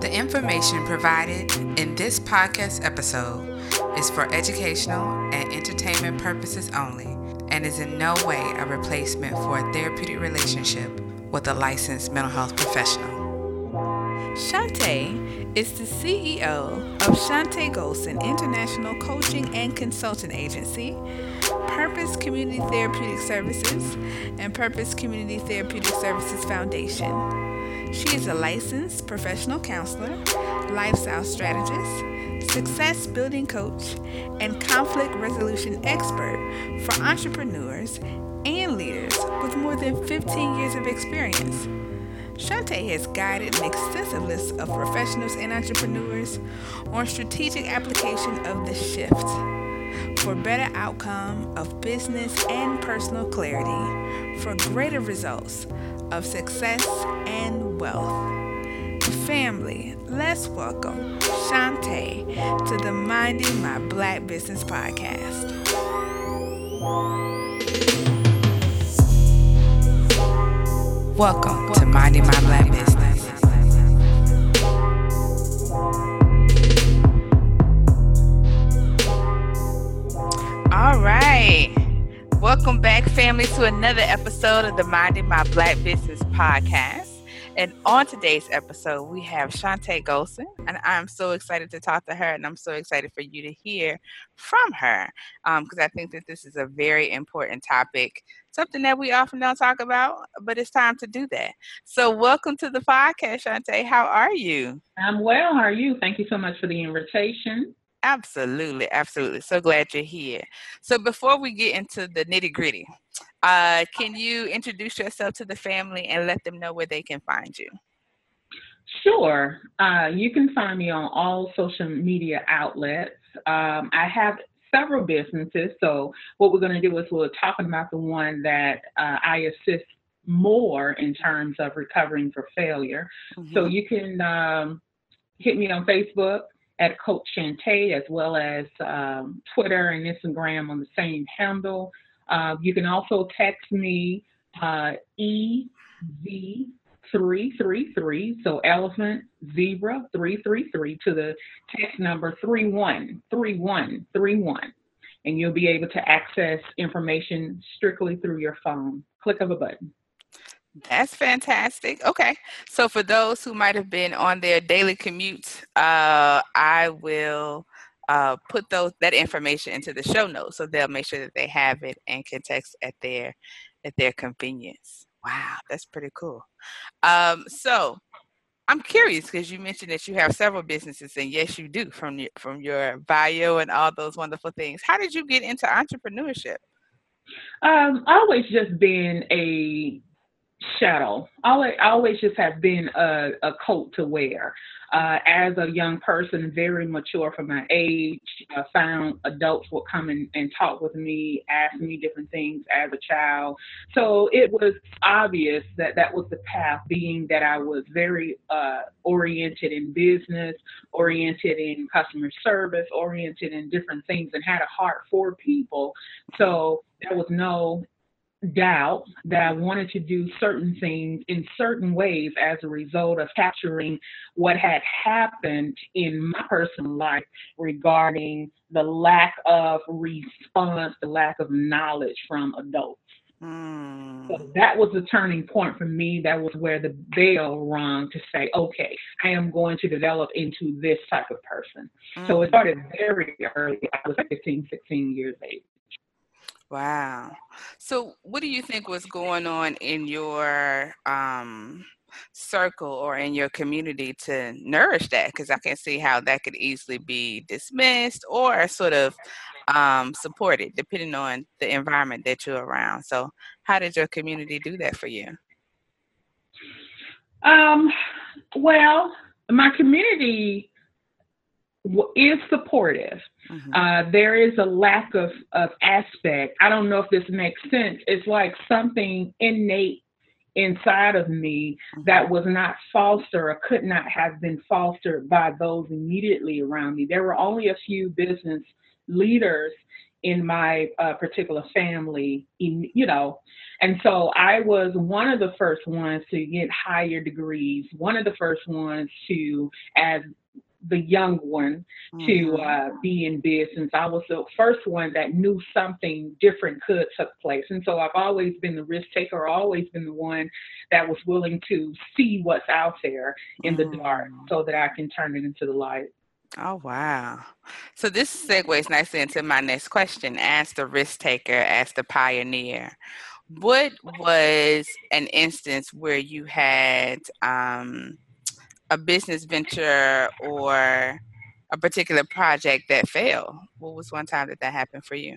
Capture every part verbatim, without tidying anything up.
The information provided in this podcast episode is for educational and entertainment purposes only and is in no way a replacement for a therapeutic relationship with a licensed mental health professional. Shante is the C E O of Shante Golson International Coaching and Consulting Agency, Purpose Community Therapeutic Services, and Purpose Community Therapeutic Services Foundation. She is a licensed professional counselor, lifestyle strategist, success building coach, and conflict resolution expert for entrepreneurs and leaders with more than fifteen years of experience. Shante has guided an extensive list of professionals and entrepreneurs on strategic application of the shift for better outcome of business and personal clarity for greater results of success and wealth. Family, let's welcome Shante to the Minding My Black Business podcast. Welcome to Minding My Black Business. All right. Welcome back, family, to another episode of the Minding My Black Business podcast. And on today's episode, we have Shante Golson, and I'm so excited to talk to her, and I'm so excited for you to hear from her, um, because I think that this is a very important topic, something that we often don't talk about, but it's time to do that. So welcome to the podcast, Shante. How are you? I'm well. How are you? Thank you so much for the invitation. Absolutely. Absolutely. So glad you're here. So before we get into the nitty gritty, uh, can you introduce yourself to the family and let them know where they can find you? Sure. Uh, you can find me on all social media outlets. Um, I have several businesses. So what we're going to do is we're talking about the one that uh, I assist more in terms of recovering for failure. Mm-hmm. So you can um, hit me on Facebook at Coach Shante, as well as um, Twitter and Instagram on the same handle. Uh, you can also text me uh, E Z three three three, so elephant zebra three three three, to the text number three one three one three one, and you'll be able to access information strictly through your phone. Click of a button. That's fantastic. Okay. So for those who might have been on their daily commute, uh, I will uh, put those that information into the show notes, so they'll make sure that they have it and can text at their at their convenience. Wow, that's pretty cool. Um, so I'm curious, because you mentioned that you have several businesses, and yes, you do, from your, from your bio and all those wonderful things. How did you get into entrepreneurship? Um, always just being a shuttle. I always just have been a, a coat to wear. Uh, as a young person, very mature for my age, I found adults would come in and talk with me, ask me different things as a child. So it was obvious that that was the path, being that I was very uh, oriented in business, oriented in customer service, oriented in different things, and had a heart for people. So there was no doubt that I wanted to do certain things in certain ways as a result of capturing what had happened in my personal life regarding the lack of response, the lack of knowledge from adults. Mm. So that was the turning point for me. That was where the bell rung to say, okay, I am going to develop into this type of person. Mm. So it started very early. I was fifteen, sixteen years old. Wow. So what do you think was going on in your um, circle or in your community to nourish that? Because I can see how that could easily be dismissed or sort of um, supported, depending on the environment that you're around. So how did your community do that for you? Um, well, my community is supportive. Mm-hmm. Uh, there is a lack of, of aspect. I don't know if this makes sense. It's like something innate inside of me that was not fostered or could not have been fostered by those immediately around me. There were only a few business leaders in my uh, particular family, in, you know. And so I was one of the first ones to get higher degrees, one of the first ones to, as the young one, to uh, be in business. I was the first one that knew something different could take place. And so I've always been the risk taker, always been the one that was willing to see what's out there in the dark so that I can turn it into the light. Oh, wow. So this segues nicely into my next question. As the risk taker, as the pioneer, what was an instance where you had um, a business venture or a particular project that failed? What was one time that that happened for you?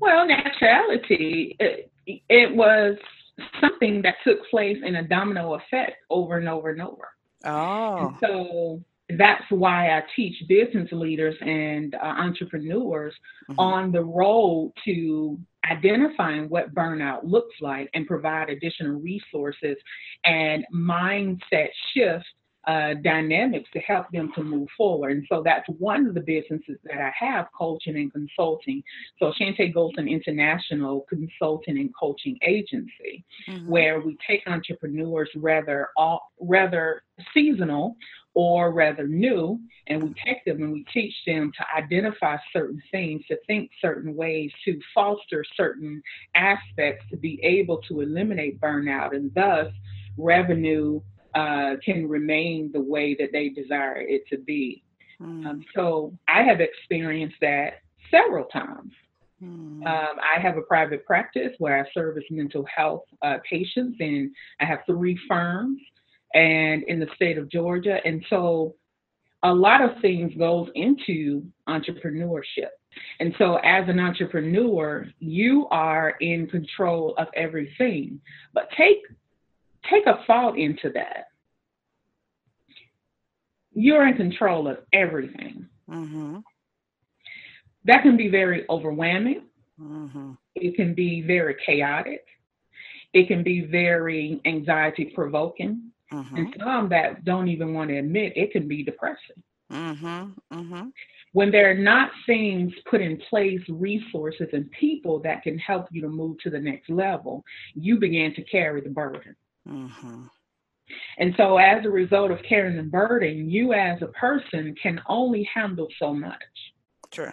Well, naturality, it, it was something that took place in a domino effect over and over and over. Oh. And so that's why I teach business leaders and uh, entrepreneurs mm-hmm. on the road to identifying what burnout looks like and provide additional resources and mindset shift uh, dynamics to help them to move forward. And so that's one of the businesses that I have, coaching and consulting. So Shante Golson International Consulting and Coaching Agency, mm-hmm. where we take entrepreneurs, rather all, rather seasonal or rather new, and we take them and we teach them to identify certain things, to think certain ways, to foster certain aspects to be able to eliminate burnout, and thus revenue uh, can remain the way that they desire it to be. Mm. Um, so I have experienced that several times. Um, I have a private practice where I service mental health uh, patients, and I have three firms and in the state of Georgia. And so a lot of things goes into entrepreneurship. And so as an entrepreneur, you are in control of everything, but take, take a thought into that. You're in control of everything. Mm-hmm. That can be very overwhelming. Mm-hmm. It can be very chaotic. It can be very anxiety provoking. Mm-hmm. And some that don't even want to admit it can be depressing. Mm-hmm. Mm-hmm. When there are not things put in place, resources and people that can help you to move to the next level, you begin to carry the burden. Mm-hmm. And so as a result of carrying the burden, you as a person can only handle so much. True.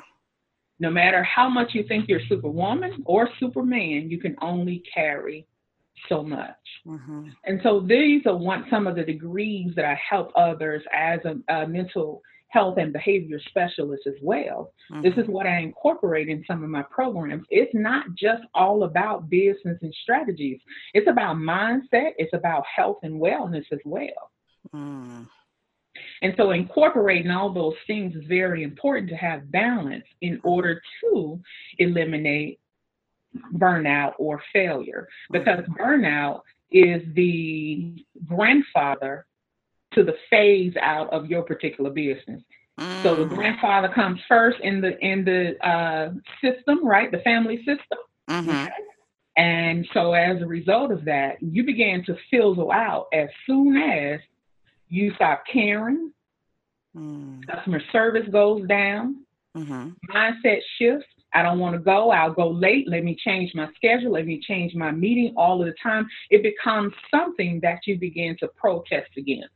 No matter how much you think you're Superwoman or Superman, you can only carry so much. Mm-hmm. And so these are one, some of the degrees that I help others as a, a mental health and behavior specialist as well. Mm-hmm. This is what I incorporate in some of my programs. It's not just all about business and strategies. It's about mindset. It's about health and wellness as well. Mm. And so incorporating all those things is very important to have balance in order to eliminate burnout or failure, because burnout is the grandfather to the phase out of your particular business. Mm. So the grandfather comes first in the in the uh, system, right? The family system. Mm-hmm. Right? And so as a result of that, you began to fizzle out as soon as you stop caring. Mm. Customer service goes down. Mm-hmm. Mindset shifts. I don't want to go. I'll go late. Let me change my schedule. Let me change my meeting all of the time. It becomes something that you begin to protest against.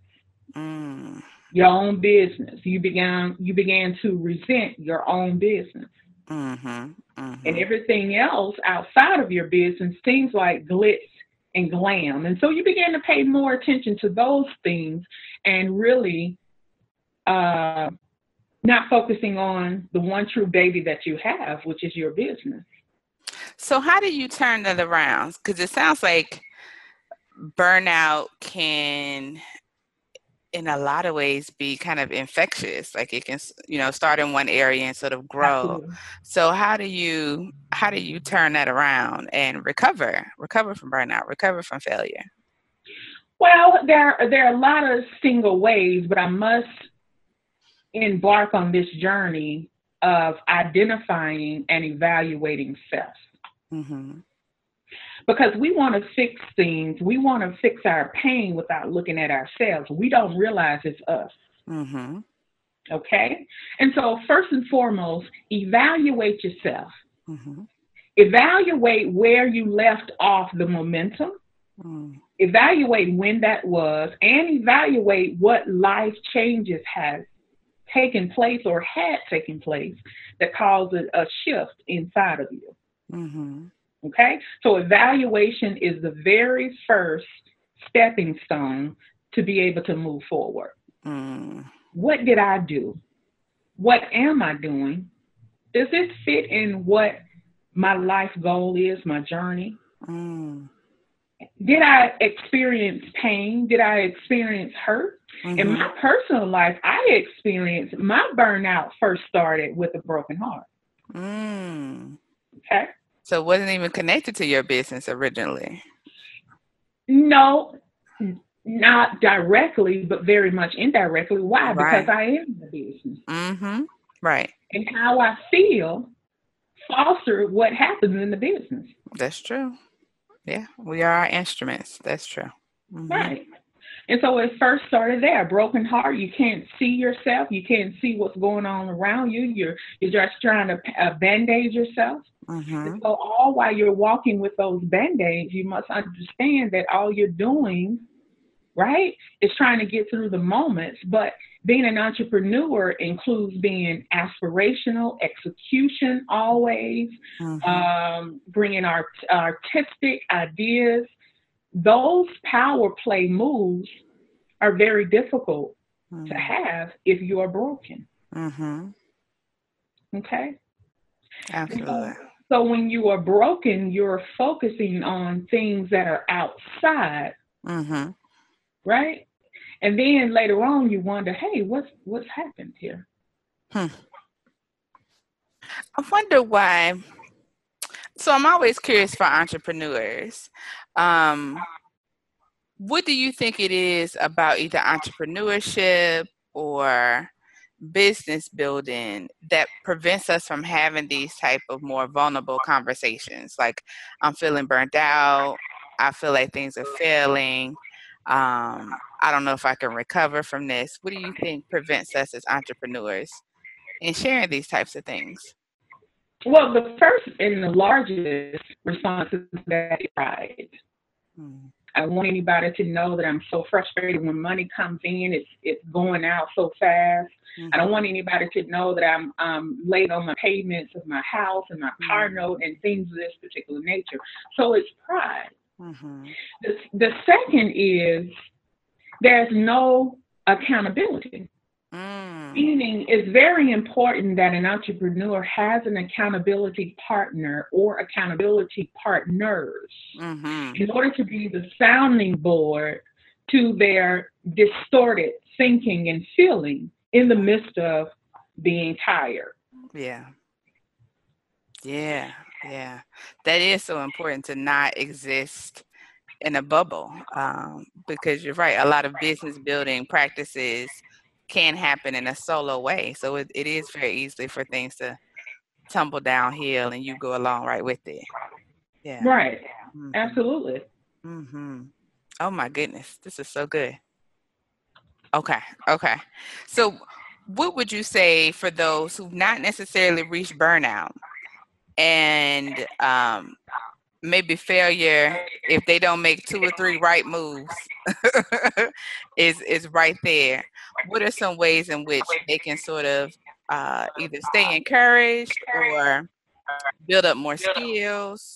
Mm. Your own business. You began, you began to resent your own business. Mm-hmm. Mm-hmm. And everything else outside of your business seems like glitz and glam. And so you begin to pay more attention to those things and really uh, not focusing on the one true baby that you have, which is your business. So how do you turn that around? Because it sounds like burnout can, in a lot of ways, be kind of infectious. Like it can, you know, start in one area and sort of grow. Absolutely. So how do you how do you turn that around and recover, recover from burnout, recover from failure? Well, there there are a lot of single ways, but I must embark on this journey of identifying and evaluating self. Mm-hmm. Because we want to fix things. We want to fix our pain without looking at ourselves. We don't realize it's us. Mm-hmm. Okay? And so first and foremost, evaluate yourself. Mm-hmm. Evaluate where you left off the momentum. Mm. Evaluate when that was, and evaluate what life changes has taken place or had taken place that caused a shift inside of you. Mm-hmm. Okay? So evaluation is the very first stepping stone to be able to move forward. Mm. What did I do? What am I doing? Does this fit in what my life goal is, my journey? Mm. Did I experience pain? Did I experience hurt? Mm-hmm. In my personal life, I experienced my burnout first started with a broken heart. Mm. Okay. So it wasn't even connected to your business originally. No, not directly, but very much indirectly. Why? Right. Because I am in the business. Mm-hmm. Right. And how I feel fostered what happens in the business. That's true. Yeah, we are our instruments. That's true. Mm-hmm. Right. And so it first started there. Broken heart. You can't see yourself. You can't see what's going on around you. You're you're just trying to uh, band-aid yourself. Mm-hmm. And so all while you're walking with those band-aids, you must understand that all you're doing, right, is trying to get through the moments. But being an entrepreneur includes being aspirational, execution always, mm-hmm. um, bringing our artistic ideas. Those power play moves are very difficult mm-hmm. to have if you are broken. Mm-hmm. Okay? Absolutely. So, so when you are broken, you're focusing on things that are outside, mm-hmm. right? And then later on, you wonder, hey, what's what's happened here? Hmm. I wonder why. So I'm always curious for entrepreneurs. Um, what do you think it is about either entrepreneurship or business building that prevents us from having these type of more vulnerable conversations? Like, I'm feeling burnt out. I feel like things are failing. Um, I don't know if I can recover from this. What do you think prevents us as entrepreneurs in sharing these types of things? Well, the first and the largest response is that it's pride. Hmm. I want anybody to know that I'm so frustrated when money comes in, it's it's going out so fast. Mm-hmm. I don't want anybody to know that I'm um, late on my payments of my house and my mm-hmm. car note and things of this particular nature. So it's pride. Mm-hmm. The, the second is there's no accountability. Mm. Meaning it's very important that an entrepreneur has an accountability partner or accountability partners mm-hmm. in order to be the sounding board to their distorted thinking and feeling in the midst of being tired. Yeah. Yeah. Yeah. That is so important, to not exist in a bubble, um, because you're right. A lot of business building practices can happen in a solo way. So it, it is very easy for things to tumble downhill and you go along right with it. Yeah. Right. Mm-hmm. Absolutely. Mm-hmm. Oh my goodness. This is so good. Okay. Okay. So what would you say for those who've not necessarily reached burnout and um, maybe failure, if they don't make two or three right moves, is is right there. What are some ways in which they can sort of uh, either stay encouraged or build up more skills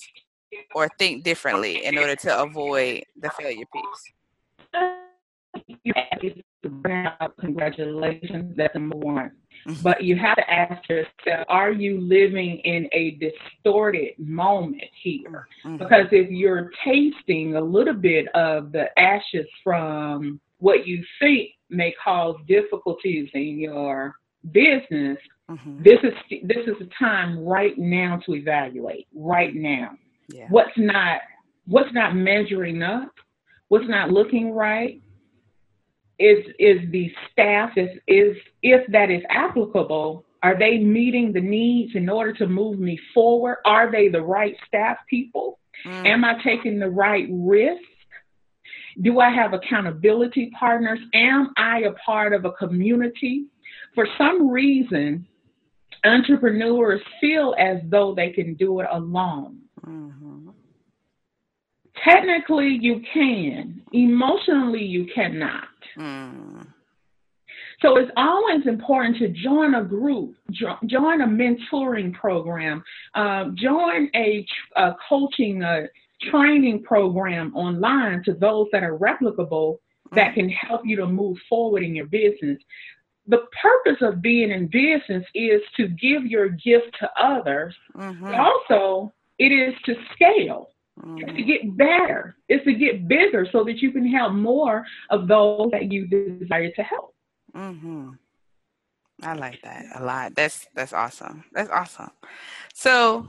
or think differently in order to avoid the failure piece? You have to bring up congratulations, that's number one. Mm-hmm. But you have to ask yourself, are you living in a distorted moment here? Mm-hmm. Because if you're tasting a little bit of the ashes from what you think may cause difficulties in your business, mm-hmm. this is this is the time right now to evaluate, right now. Yeah. What's not what's not measuring up? What's not looking right? Is is the staff, is, is if that is applicable, are they meeting the needs in order to move me forward? Are they the right staff people? Mm. Am I taking the right risk? Do I have accountability partners? Am I a part of a community for some reason, entrepreneurs feel as though they can do it alone. Mm-hmm. Technically, you can. Emotionally, you cannot. Mm. So it's always important to join a group, jo- join a mentoring program, uh, join a, a coaching uh, training program online to those that are replicable that can help you to move forward in your business. The purpose of being in business is to give your gift to others. Mm-hmm. But also, it is to scale. Mm-hmm. It's to get better. It's to get bigger so that you can help more of those that you desire to help. Mm-hmm. I like that a lot. That's that's awesome. That's awesome. So,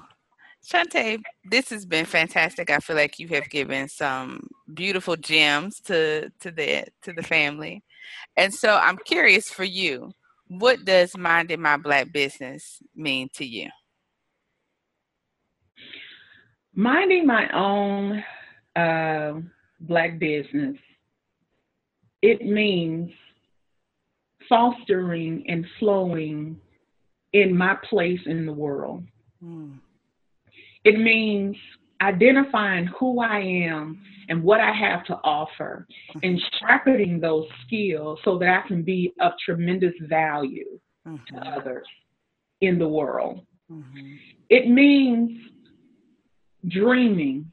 Shante, this has been fantastic. I feel like you have given some beautiful gems to to the to the family. And so I'm curious for you, what does Minding My Black Business mean to you? Minding my own uh, black business, it means fostering and flowing in my place in the world. Mm. It means identifying who I am and what I have to offer and sharpening those skills so that I can be of tremendous value mm-hmm. to others in the world. Mm-hmm. It means dreaming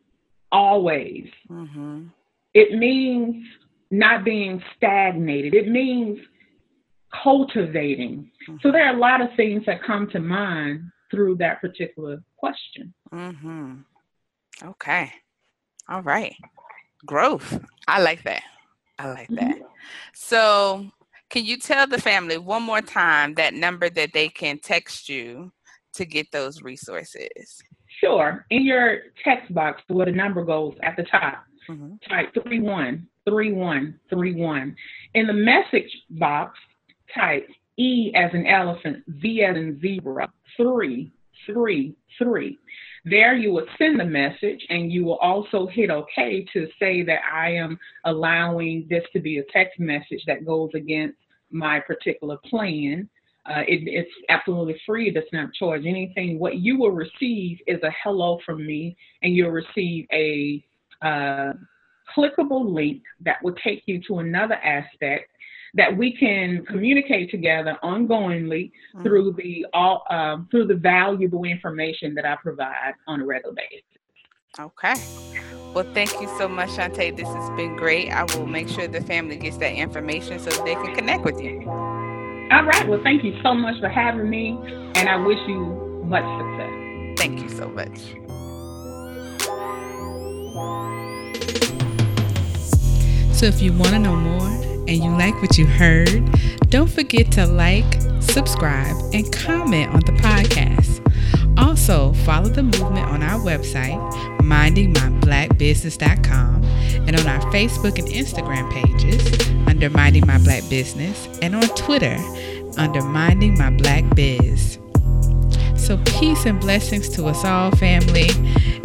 always. Mm-hmm. It means not being stagnated. It means cultivating. Mm-hmm. So there are a lot of things that come to mind through that particular question. Mm-hmm. Okay. All right. Growth. I like that. I like that. So can you tell the family one more time that number that they can text you to get those resources? Sure. In your text box where the number goes at the top, mm-hmm. type three one three one three one. In the message box, type E as in elephant, Z as in zebra, three three three. There you will send the message, and you will also hit okay to say that I am allowing this to be a text message that goes against my particular plan. Uh, it, it's absolutely free. It does not charge anything. What you will receive is a hello from me, and you'll receive a uh, clickable link that will take you to another aspect that we can communicate together ongoingly mm-hmm. through the all um, through the valuable information that I provide on a regular basis. Okay. Well, thank you so much, Shante. This has been great. I will make sure the family gets that information so they can connect with you. All right. Well, thank you so much for having me, and I wish you much success. Thank you so much. So if you want to know more, and you like what you heard, don't forget to like, subscribe, and comment on the podcast. Also, follow the movement on our website, minding my black business dot com, and on our Facebook and Instagram pages under Minding My Black Business, and on Twitter under Minding My Black Biz. So peace and blessings to us all, family.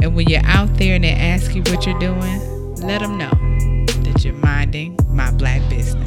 And when you're out there and they ask you what you're doing, let them know that you're minding my black business.